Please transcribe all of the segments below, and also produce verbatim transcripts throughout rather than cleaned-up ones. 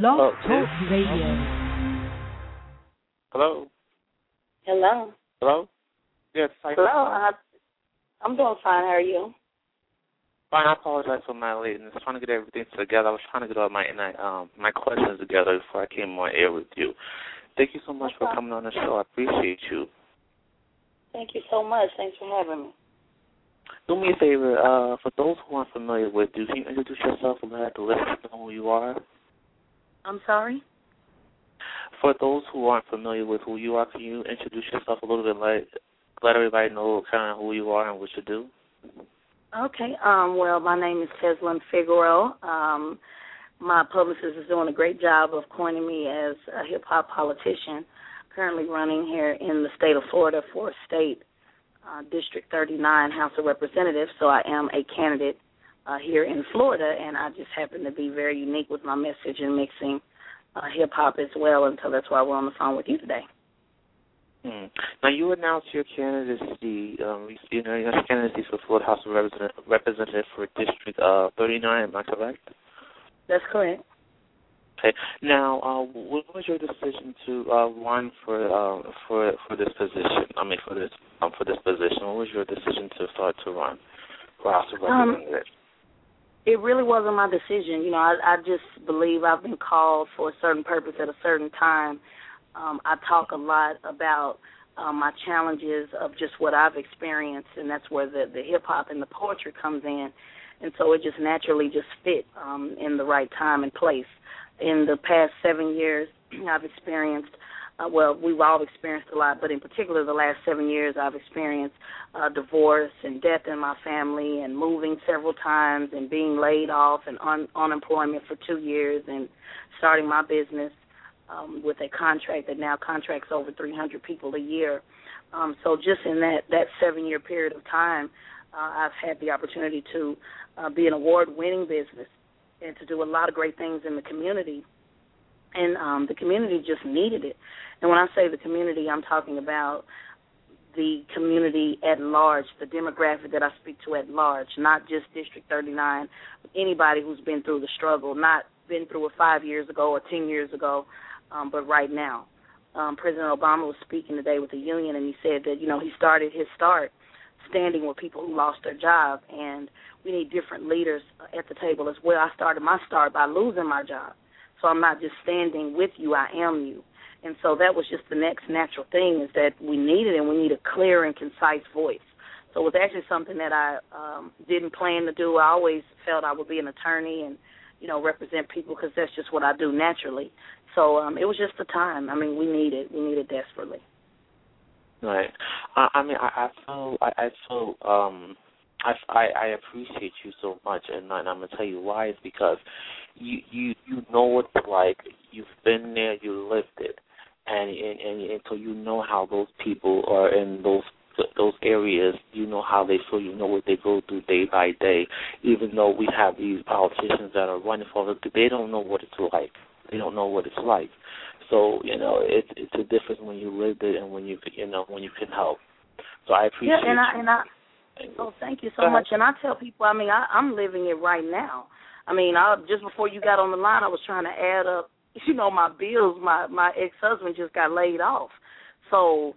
Blog Talk Radio. Hello. Hello. Hello. Yes. I Hello. I, I'm doing fine. How are you? Fine. I apologize for my lateness. I was trying to get everything together. I was trying to get all my my, um, my questions together before I came on air with you. Thank you so much for coming on the show. I appreciate you. Thank you so much. Thanks for having me. Do me a favor. Uh, for those who aren't familiar with you, can you introduce yourself and let the listeners know who you are? I'm sorry? For those who aren't familiar with who you are, can you introduce yourself a little bit, like let everybody know kind of who you are and what you do? Okay. Um, well, my name is Tezlyn Figaro. Um, my publicist is doing a great job of coining me as a hip-hop politician, currently running here in the state of Florida for state uh, District thirty-nine House of Representatives, so I am a candidate Uh, here in Florida, and I just happen to be very unique with my message and mixing uh, hip-hop as well, and so that's why we're on the phone with you today. Hmm. Now, you announced your candidacy, um, you know, your candidacy for Florida House of Representative, Representative for District uh, thirty-nine, am I correct? That's correct. Okay. Now, uh, what was your decision to uh, run for uh, for for this position? I mean, for this um, for this position, what was your decision to start to run for House of Representatives? Um, It really wasn't my decision. You know, I, I just believe I've been called for a certain purpose at a certain time. Um, I talk a lot about uh, my challenges of just what I've experienced, and that's where the, the hip-hop and the poetry comes in. And so it just naturally just fit um, in the right time and place. In the past seven years, I've experienced, uh, well, we've all experienced a lot, but in particular the last seven years I've experienced uh, divorce and death in my family and moving several times and being laid off and un- unemployment for two years and starting my business um, with a contract that now contracts over three hundred people a year. Um, so just in that, that seven-year period of time, uh, I've had the opportunity to uh, be an award-winning business and to do a lot of great things in the community. And um, the community just needed it. And when I say the community, I'm talking about the community at large, the demographic that I speak to at large, not just District thirty-nine, but anybody who's been through the struggle, not been through it five years ago or ten years ago, um, but right now. Um, President Obama was speaking today with the union, and he said that, you know, he started his start standing with people who lost their job, and we need different leaders at the table as well. I started my start by losing my job. So I'm not just standing with you, I am you. And so that was just the next natural thing is that we need it and we need a clear and concise voice. So it was actually something that I um, didn't plan to do. I always felt I would be an attorney and, you know, represent people because that's just what I do naturally. So um, it was just the time. I mean, we need it. We need it desperately. Right. I, I mean, I, I feel, I, I feel, um, I, I, I appreciate you so much, and, and I'm going to tell you why. It's because you, you, you know what it's like. You've been there. You lived it. And, and, and, and so you know how those people are in those those areas. You know how they feel. You know what they go through day by day, even though we have these politicians that are running for them. They don't know what it's like. They don't know what it's like. So, you know, it's it's a difference when you lived it and when you, you know, when you can help. So I appreciate yeah, and I, you. And I, Oh, thank you so much. And I tell people, I mean, I, I'm living it right now. I mean, I, just before you got on the line, I was trying to add up, you know, my bills. My, my ex-husband just got laid off. So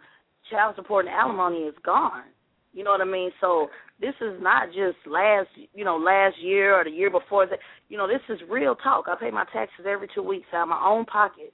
child support and alimony is gone. You know what I mean? So this is not just last, you know, last year or the year before that. You know, this is real talk. I pay my taxes every two weeks out of my own pocket.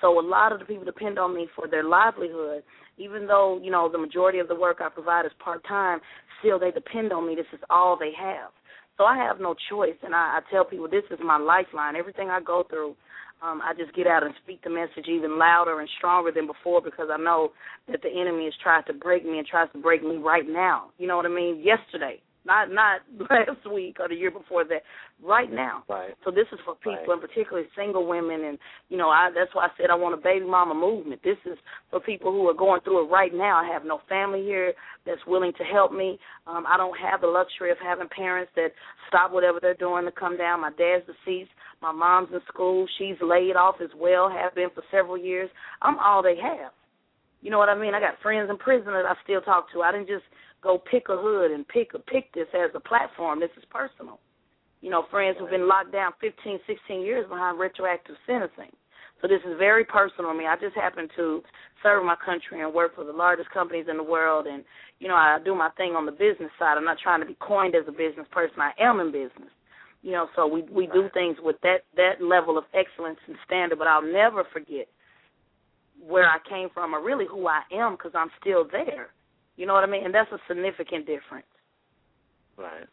So a lot of the people depend on me for their livelihood. Even though, you know, the majority of the work I provide is part-time, still they depend on me. This is all they have. So I have no choice, and I, I tell people this is my lifeline. Everything I go through, um, I just get out and speak the message even louder and stronger than before because I know that the enemy has tried to break me and tries to break me right now. You know what I mean? Yesterday. Not not last week or the year before that, right now. Right. So this is for people, right. And particularly single women. And, you know, I, that's why I said I want a baby mama movement. This is for people who are going through it right now. I have no family here that's willing to help me. Um, I don't have the luxury of having parents that stop whatever they're doing to come down. My dad's deceased. My mom's in school. She's laid off as well, have been for several years. I'm all they have. You know what I mean? I got friends in prison that I still talk to. I didn't just go pick a hood and pick a, pick this as a platform. This is personal. you know, friends who've been locked down fifteen, sixteen years behind retroactive sentencing. So this is very personal to me. I just happen to serve my country and work for the largest companies in the world, and, you know, I do my thing on the business side. I'm not trying to be coined as a business person. I am in business. You know, so we, we do things with that, that level of excellence and standard, but I'll never forget where I came from or really who I am because I'm still there. You know what I mean? And that's a significant difference. Right.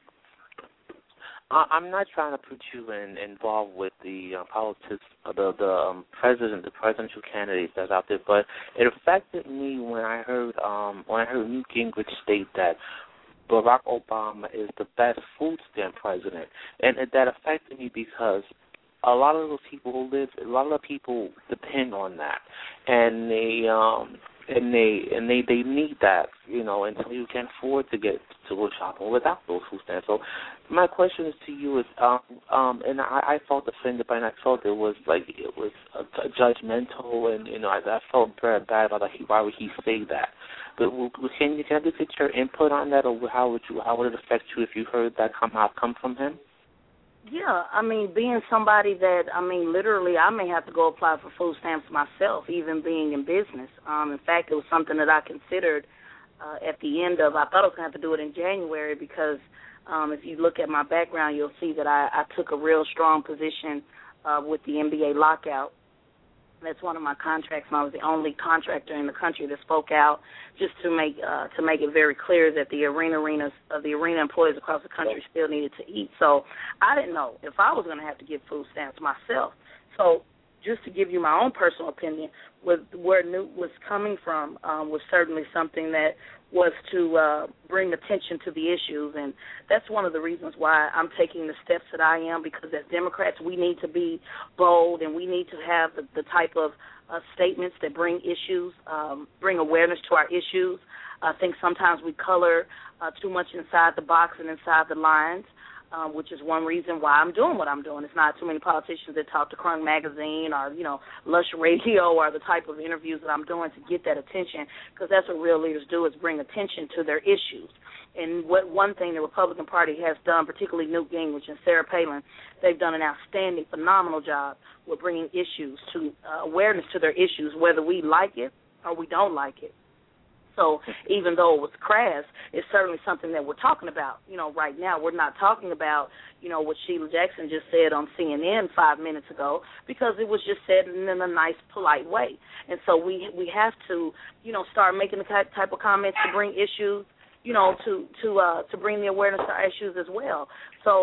I'm not trying to put you in, involved with the uh, politics of the, the um, president, the presidential candidates that's out there, but it affected me when I heard um, when I heard Newt Gingrich state that Barack Obama is the best food stamp president, and that affected me because a lot of those people who live, a lot of people depend on that, and they um, and they and they, they need that, you know, until you can afford to get to go shopping without those food stamps. So my question is to you is, um, um, and I, I felt offended by, and I felt it was like it was uh, judgmental, and you know, I, I felt very bad about like why would he say that. But can you, can I just get your input on that, or how would you, how would it affect you if you heard that come out come from him? Yeah, I mean, being somebody that, I mean, literally, I may have to go apply for food stamps myself, even being in business. Um, in fact, it was something that I considered uh, at the end of, I thought I was going to have to do it in January because um, if you look at my background, you'll see that I, I took a real strong position uh, with the N B A lockout. That's one of my contracts, and I was the only contractor in the country that spoke out just to make uh, to make it very clear that the arena arenas uh, the arena employees across the country still needed to eat. So I didn't know if I was going to have to give food stamps myself. So just to give you my own personal opinion, with where Newt was coming from um, was certainly something that was to uh, bring attention to the issues, and that's one of the reasons why I'm taking the steps that I am, because as Democrats, we need to be bold and we need to have the, the type of uh, statements that bring issues, um, bring awareness to our issues. I think sometimes we color uh, too much inside the box and inside the lines, Uh, which is one reason why I'm doing what I'm doing. It's not too many politicians that talk to Krung Magazine or, you know, Lush Radio or the type of interviews that I'm doing to get that attention, because that's what real leaders do, is bring attention to their issues. And what one thing the Republican Party has done, particularly Newt Gingrich and Sarah Palin, they've done an outstanding, phenomenal job with bringing issues to uh, awareness to their issues, whether we like it or we don't like it. So even though it was crass, it's certainly something that we're talking about, you know, right now. We're not talking about, you know, what Sheila Jackson just said on C N N five minutes ago, because it was just said in a nice, polite way. And so we we have to, you know, start making the type of comments to bring issues, you know, to, to, uh, to bring the awareness to our issues as well. So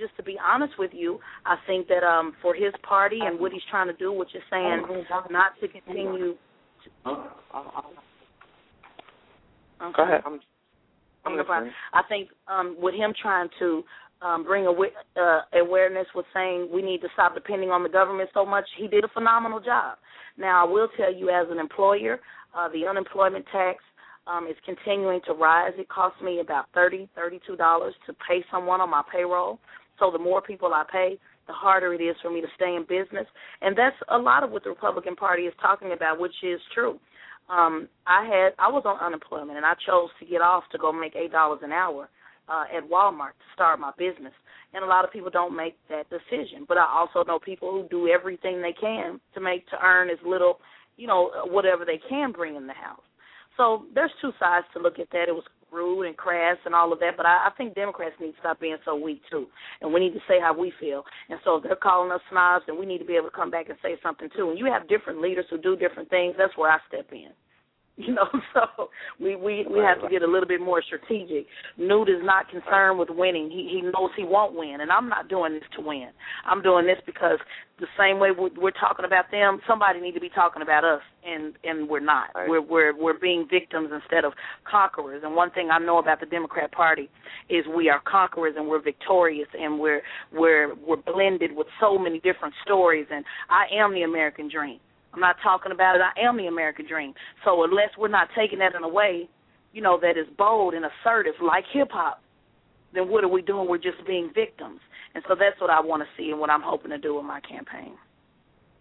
just to be honest with you, I think that um, for his party and what he's trying to do, what you're saying, not to continue to Okay. Go ahead. I'm, I'm I think um, with him trying to um, bring a, uh, awareness with saying we need to stop depending on the government so much, he did a phenomenal job. Now, I will tell you as an employer, uh, the unemployment tax um, is continuing to rise. It costs me about thirty dollars, thirty-two dollars to pay someone on my payroll. So the more people I pay, the harder it is for me to stay in business. And that's a lot of what the Republican Party is talking about, which is true. Um, I had I was on unemployment, and I chose to get off to go make eight dollars an hour uh, at Walmart to start my business. And a lot of people don't make that decision. But I also know people who do everything they can to make to earn as little, you know, whatever they can bring in the house. So there's two sides to look at that. It was rude and crass and all of that, but I, I think Democrats need to stop being so weak, too, and we need to say how we feel. And so if they're calling us snobs, then we need to be able to come back and say something, too. And you have different leaders who do different things. That's where I step in, you know. So we, we, we have to get a little bit more strategic. Newt is not concerned with winning. He, he knows he won't win, and I'm not doing this to win. I'm doing this because the same way we're, we're talking about them, somebody need to be talking about us, and, and we're not. Right. We're, we're we're being victims instead of conquerors. And one thing I know about the Democrat Party is we are conquerors and we're victorious, and we're we're we're blended with so many different stories. And I am the American dream. I'm not talking about it. I am the American dream. So unless we're not taking that in a way, you know, that is bold and assertive, like hip hop, then what are we doing? We're just being victims. And so that's what I want to see and what I'm hoping to do with my campaign.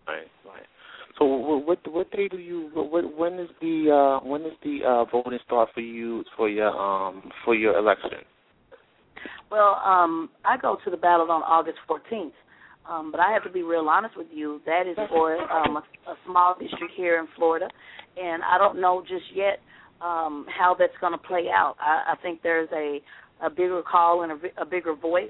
Right, right. So what what day do you what when is the uh, when is the uh, voting start for you for your um for your election? Well, um, I go to the battles on August fourteenth, um, but I have to be real honest with you. That is for um, a, a small district here in Florida, and I don't know just yet um, how that's going to play out. I, I think there's a, a bigger call and a, a bigger voice.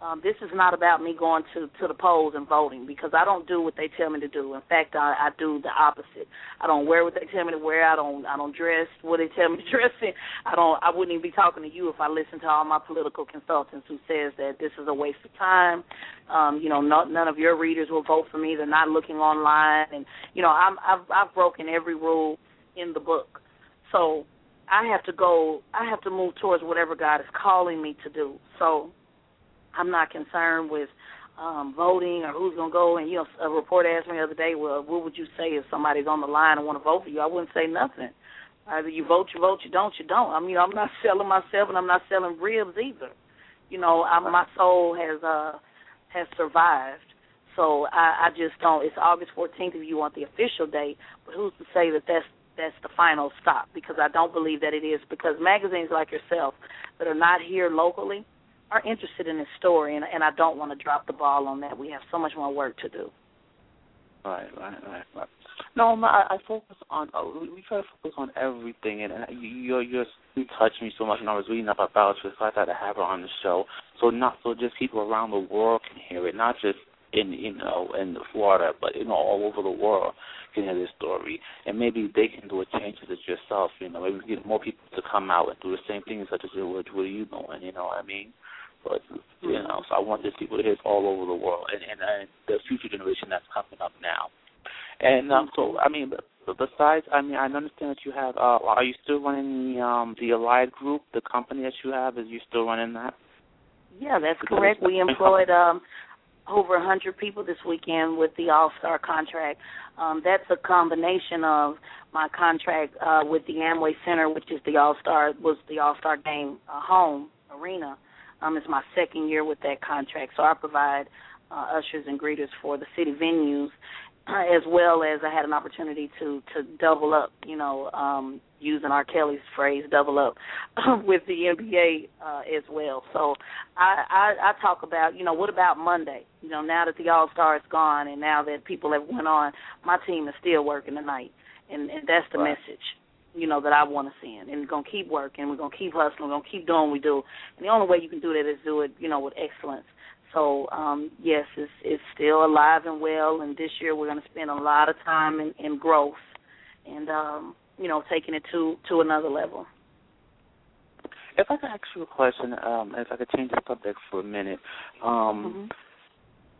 Um, this is not about me going to, to the polls and voting, because I don't do what they tell me to do. In fact, I, I do the opposite. I don't wear what they tell me to wear. I don't I don't dress what they tell me to dress in. I don't. I wouldn't even be talking to you if I listened to all my political consultants who says that this is a waste of time. Um, you know, not, none of your readers will vote for me. They're not looking online, and you know, I'm, I've I've broken every rule in the book. So I have to go. I have to move towards whatever God is calling me to do. So I'm not concerned with um, voting or who's going to go. And, you know, a reporter asked me the other day, well, what would you say if somebody's on the line and want to vote for you? I wouldn't say nothing. Either you vote, you vote, you don't, you don't. I mean, I'm not selling myself, and I'm not selling ribs either. You know, I, my soul has uh, has survived. So I, I just don't. It's August fourteenth if you want the official date, but who's to say that that's, that's the final stop, because I don't believe that it is, because magazines like yourself that are not here locally are interested in this story, and, and I don't want to drop the ball on that. We have so much more work to do. Right, right, right. right. No, I, I focus on, we try to focus on everything, and, and you you're, you touched me so much, and I was reading up about you, so I thought to have her on the show, so not so just people around the world can hear it, not just in, you know, in Florida, but, you know, all over the world can hear this story, and maybe they can do a change to this yourself, you know, maybe get more people to come out and do the same things such as what are you doing, you know what I mean? But, you know, so I want these people to hear it all over the world, and, and, and the future generation that's coming up now. And um, so, I mean, besides, I mean, I understand that you have, uh, are you still running the, um, the Allied Group, the company that you have? Is you still running that? Yeah, that's correct. We employed um, over one hundred people this weekend with the All-Star contract. Um, that's a combination of my contract uh, with the Amway Center, which is the All-Star, was the All-Star Game uh, home arena. Um, it's my second year with that contract, so I provide uh, ushers and greeters for the city venues, uh, as well as I had an opportunity to, to double up, you know, um, using R. Kelly's phrase, double up, with the N B A uh, as well. So I, I, I talk about, you know, what about Monday? You know, now that the All-Star is gone and now that people have went on, my team is still working tonight, and, and that's the right message, you know, that I want to send. And we're going to keep working. We're going to keep hustling. We're going to keep doing what we do. And the only way you can do that is do it, you know, with excellence. So, um, yes, it's, it's still alive and well, and this year we're going to spend a lot of time in, in growth and, um, you know, taking it to, to another level. If I could ask you a question, um, if I could change the subject for a minute. Um,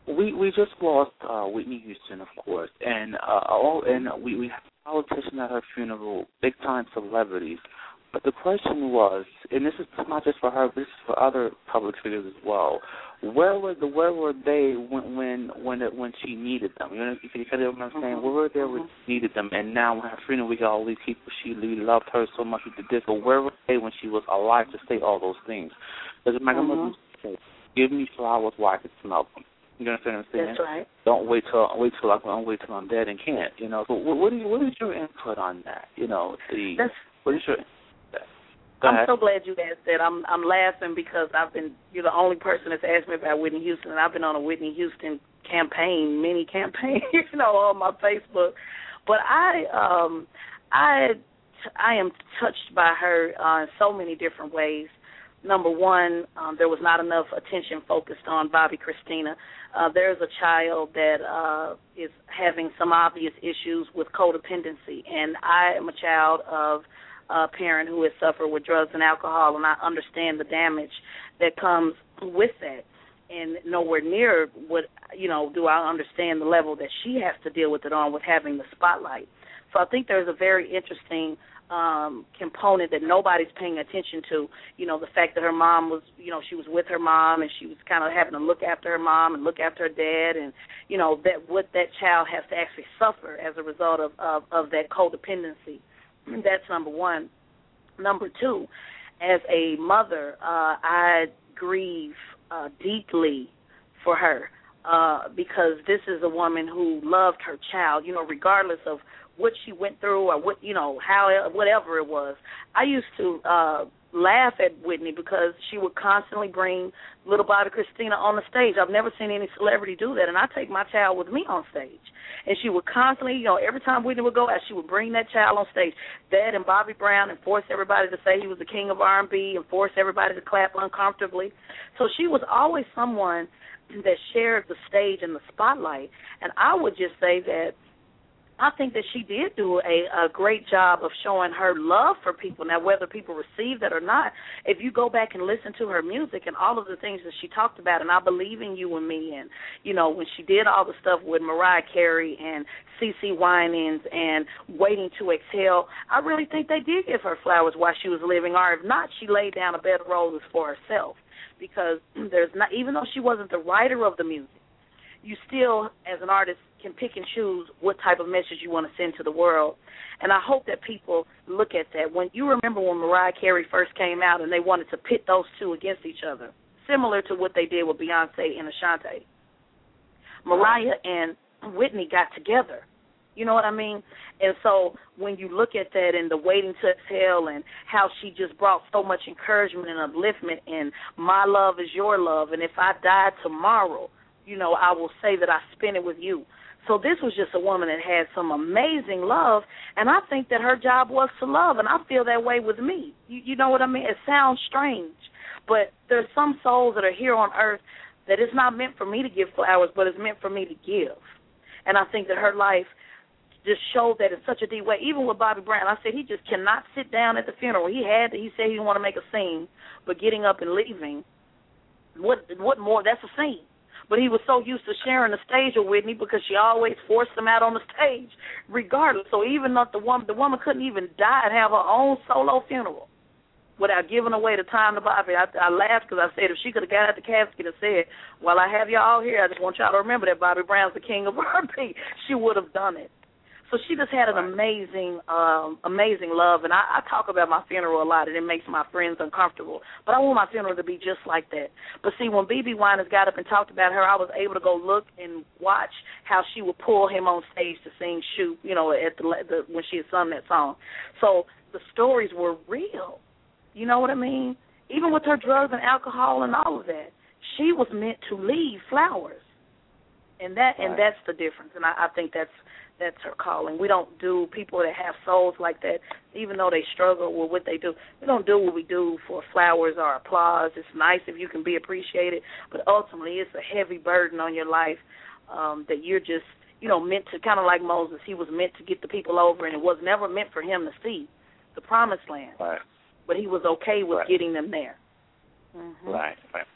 mm-hmm. We we just lost uh, Whitney Houston, of course, and uh, all and we we had a politician at her funeral, big time celebrities. But the question was, and this is not just for her, this is for other public figures as well. Where were the where were they when when when, it, when she needed them? You know, if you kind of what I'm saying, mm-hmm. where were they when she needed them? And now when her funeral, we got all these people. She we loved her so much. We did this, but where were they when she was alive to say all those things? Because my grandmother said, "Give me flowers where I could smell them." You understand what I'm saying? That's right. Don't wait till wait till I don't wait till I'm dead and can't. You know. So what, what do you, what is your input on that? You know, the That's, what is your. Go I'm ahead. So glad you asked that. I'm I'm laughing because I've been you're the only person that's asked me about Whitney Houston, and I've been on a Whitney Houston campaign, mini campaign, you know, on my Facebook. But I um I I am touched by her uh, in so many different ways. Number one, um, there was not enough attention focused on Bobby Christina. Uh, there's a child that uh, is having some obvious issues with codependency, and I am a child of a parent who has suffered with drugs and alcohol, and I understand the damage that comes with that. And nowhere near what, you know, do I understand the level that she has to deal with it on with having the spotlight. So I think there's a very interesting Um, component that nobody's paying attention to, you know, the fact that her mom was, you know, she was with her mom and she was kind of having to look after her mom and look after her dad, and, you know, that what that child has to actually suffer as a result of, of, of that codependency. That's number one. Number two, as a mother, uh, I grieve uh, deeply for her uh, because this is a woman who loved her child, you know, regardless of what she went through or what, you know, how, whatever it was. I used to uh, laugh at Whitney because she would constantly bring little Bobby Christina on the stage. I've never seen any celebrity do that, and I take my child with me on stage. And she would constantly, you know, every time Whitney would go out, she would bring that child on stage. That and Bobby Brown, and force everybody to say he was the king of R and B and force everybody to clap uncomfortably. So she was always someone that shared the stage and the spotlight. And I would just say that I think that she did do a, a great job of showing her love for people. Now, whether people receive that or not, if you go back and listen to her music and all of the things that she talked about, and I Believe in You and Me, and, you know, when she did all the stuff with Mariah Carey and CeCe Winans and Waiting to Exhale, I really think they did give her flowers while she was living, or if not, she laid down a bed of roses for herself, because there's not, even though she wasn't the writer of the music, you still, as an artist, can pick and choose what type of message you want to send to the world. And I hope that people look at that. When you remember when Mariah Carey first came out and they wanted to pit those two against each other, similar to what they did with Beyonce and Ashanti. Mariah and Whitney got together. You know what I mean? And so when you look at that and the Waiting to Exhale and how she just brought so much encouragement and upliftment and my love is your love and if I died tomorrow, you know, I will say that I spent it with you. So this was just a woman that had some amazing love, and I think that her job was to love, and I feel that way with me. You, you know what I mean? It sounds strange, but there's some souls that are here on earth that it's not meant for me to give flowers, but it's meant for me to give. And I think that her life just showed that in such a deep way. Even with Bobby Brown, I said he just cannot sit down at the funeral. He had to, he said he didn't want to make a scene, but getting up and leaving, what what more? That's a scene. But he was so used to sharing the stage with Whitney because she always forced him out on the stage regardless. So even though the woman, the woman couldn't even die and have her own solo funeral without giving away the time to Bobby. I, I laughed because I said if she could have got out the casket and said, well, I have y'all all here, I just want y'all to remember that Bobby Brown's the king of R and B, she would have done it. So she just had an amazing, um, amazing love. And I, I talk about my funeral a lot, and it makes my friends uncomfortable. But I want my funeral to be just like that. But, see, when B B. Winans got up and talked about her, I was able to go look and watch how she would pull him on stage to sing Shoot, you know, at the, the when she had sung that song. So the stories were real. You know what I mean? Even with her drugs and alcohol and all of that, she was meant to leave flowers. And that right. and that's the difference. And I, I think that's that's her calling. We don't do people that have souls like that, even though they struggle with what they do. We don't do what we do for flowers or applause. It's nice if you can be appreciated, but ultimately it's a heavy burden on your life um, that you're just, you know, meant to, kind of like Moses. He was meant to get the people over, and it was never meant for him to see the promised land. Right. But he was okay with right. getting them there. Mm-hmm. Right, right.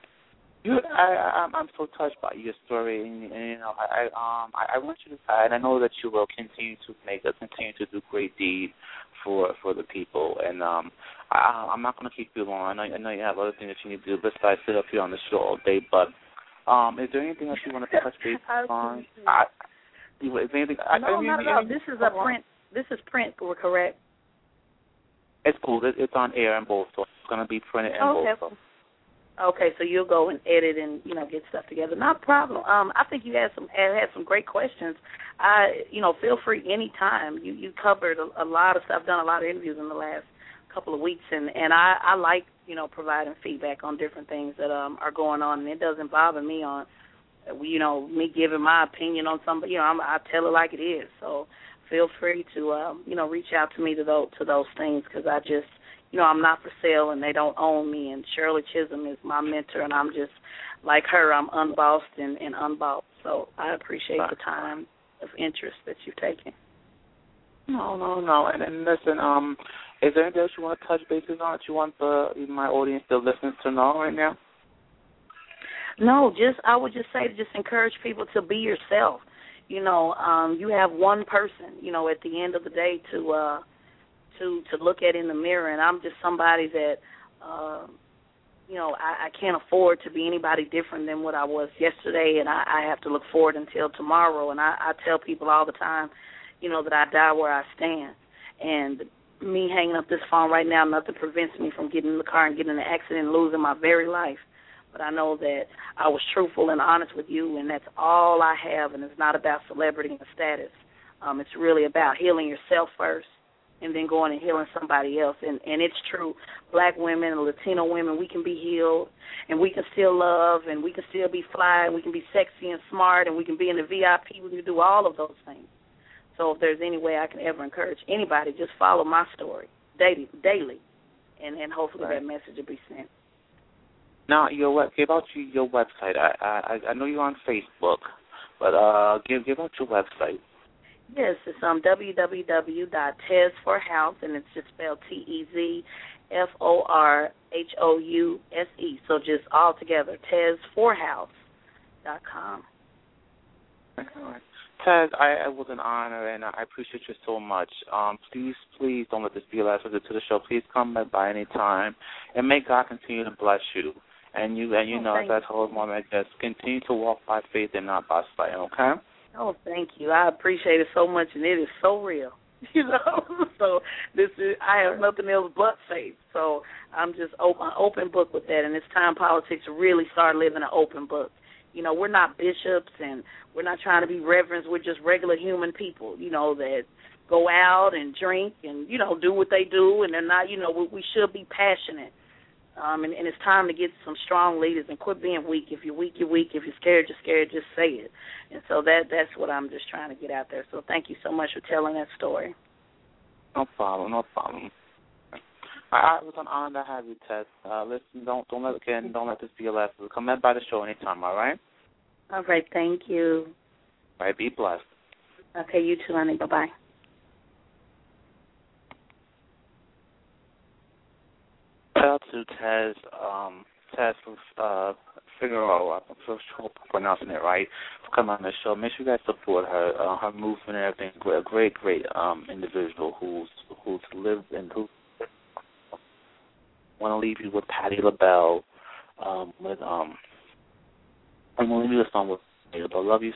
You, I, I'm so touched by your story, and, and you know, I, I um, I, I want you to, and I know that you will continue to make, uh, continue to do great deeds for for the people, and um, I, I'm not going to keep you long. I know, I know you have other things that you need to do besides sit up here on the show all day. But um, is there anything else you want to touch base on? I, is there anything? I, no, I mean, not at all. This is a print. This is print. We're correct. It's cool. It's on air and both, so it's going to be printed and okay. both. So. Okay, so you'll go and edit and, you know, get stuff together. Not a problem. Um, I think you had some had some great questions. I, you know, feel free any time. You you covered a, a lot of stuff. I've done a lot of interviews in the last couple of weeks, and, and I, I like, you know, providing feedback on different things that um, are going on, and it doesn't bother me on, you know, me giving my opinion on somebody. You know, I'm, I tell it like it is. So feel free to, um, you know, reach out to me to those, to those things because I just, you know, I'm not for sale and they don't own me. And Shirley Chisholm is my mentor, and I'm just like her. I'm unbossed and, and unbought. So I appreciate the time of interest that you've taken. No, no, no. And, and listen, um, is there anything else you want to touch bases on that you want the my audience, the listeners, to know right now? No, just I would just say to just encourage people to be yourself. You know, um, you have one person, you know, at the end of the day to uh, – To, to look at in the mirror, and I'm just somebody that, uh, you know, I, I can't afford to be anybody different than what I was yesterday, and I, I have to look forward until tomorrow. And I, I tell people all the time, you know, that I die where I stand. And me hanging up this phone right now, nothing prevents me from getting in the car and getting in an accident and losing my very life. But I know that I was truthful and honest with you, and that's all I have, and it's not about celebrity and status. Um, it's really about healing yourself first. and then going and healing somebody else. And, and it's true. Black women and Latino women, we can be healed, and we can still love, and we can still be fly, and we can be sexy and smart, and we can be in the V I P. We can do all of those things. So if there's any way I can ever encourage anybody, just follow my story daily, daily, and, and hopefully right. that message will be sent. Now, your give out your website. I, I I know you're on Facebook, but uh, give give out your website. Yes, it's um w w w dot tez for house, and it's just spelled T E Z F O R H O U S E. So just all together, tez for house dot com. All right. Tez, I, it was an honor, and I appreciate you so much. Um, please, please don't let this be your last visit to the show. Please come back by any time, and may God continue to bless you. And you, and you oh, know, as I told Mom, just continue to walk by faith and not by sight, okay? Oh, thank you. I appreciate it so much, and it is so real. You know, so this is, I have nothing else but faith. So I'm just open, open book with that, and it's time politics really start living an open book. You know, we're not bishops, and we're not trying to be reverends. We're just regular human people, you know, that go out and drink and, you know, do what they do, and they're not, you know, we, we should be passionate. Um, and, and it's time to get some strong leaders and quit being weak. If you're weak, you're weak. If you're scared, you're scared. Just say it. And so that that's what I'm just trying to get out there. So thank you so much for telling that story. No problem, no problem. I, I was an honor to have you, Tess. Uh, listen, don't don't let again, don't let this be your last. Come back by the show anytime. All right. All right. Thank you. All right. Be blessed. Okay. You too, honey. Bye bye. Shout out to Tez, um, Tez uh, Figaro. I'm so sure I'm pronouncing it right. For coming on the show, make sure you guys support her, uh, her movement and everything. A great, great um, individual who's who's lived and who. I want to leave you with Patti LaBelle, um, with um, I'm going to leave you a song with, but love you,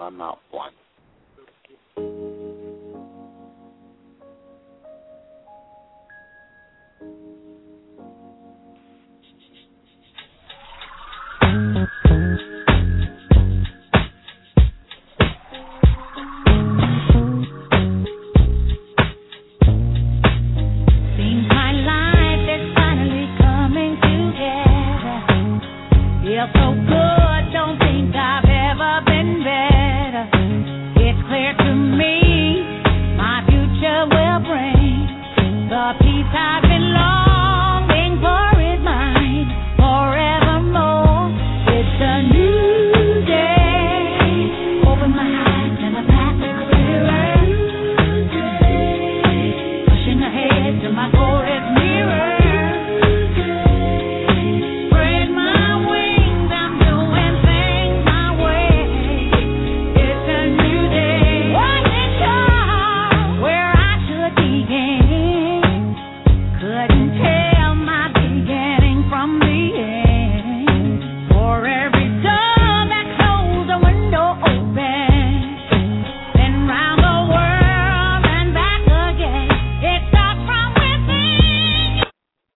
I'm out one.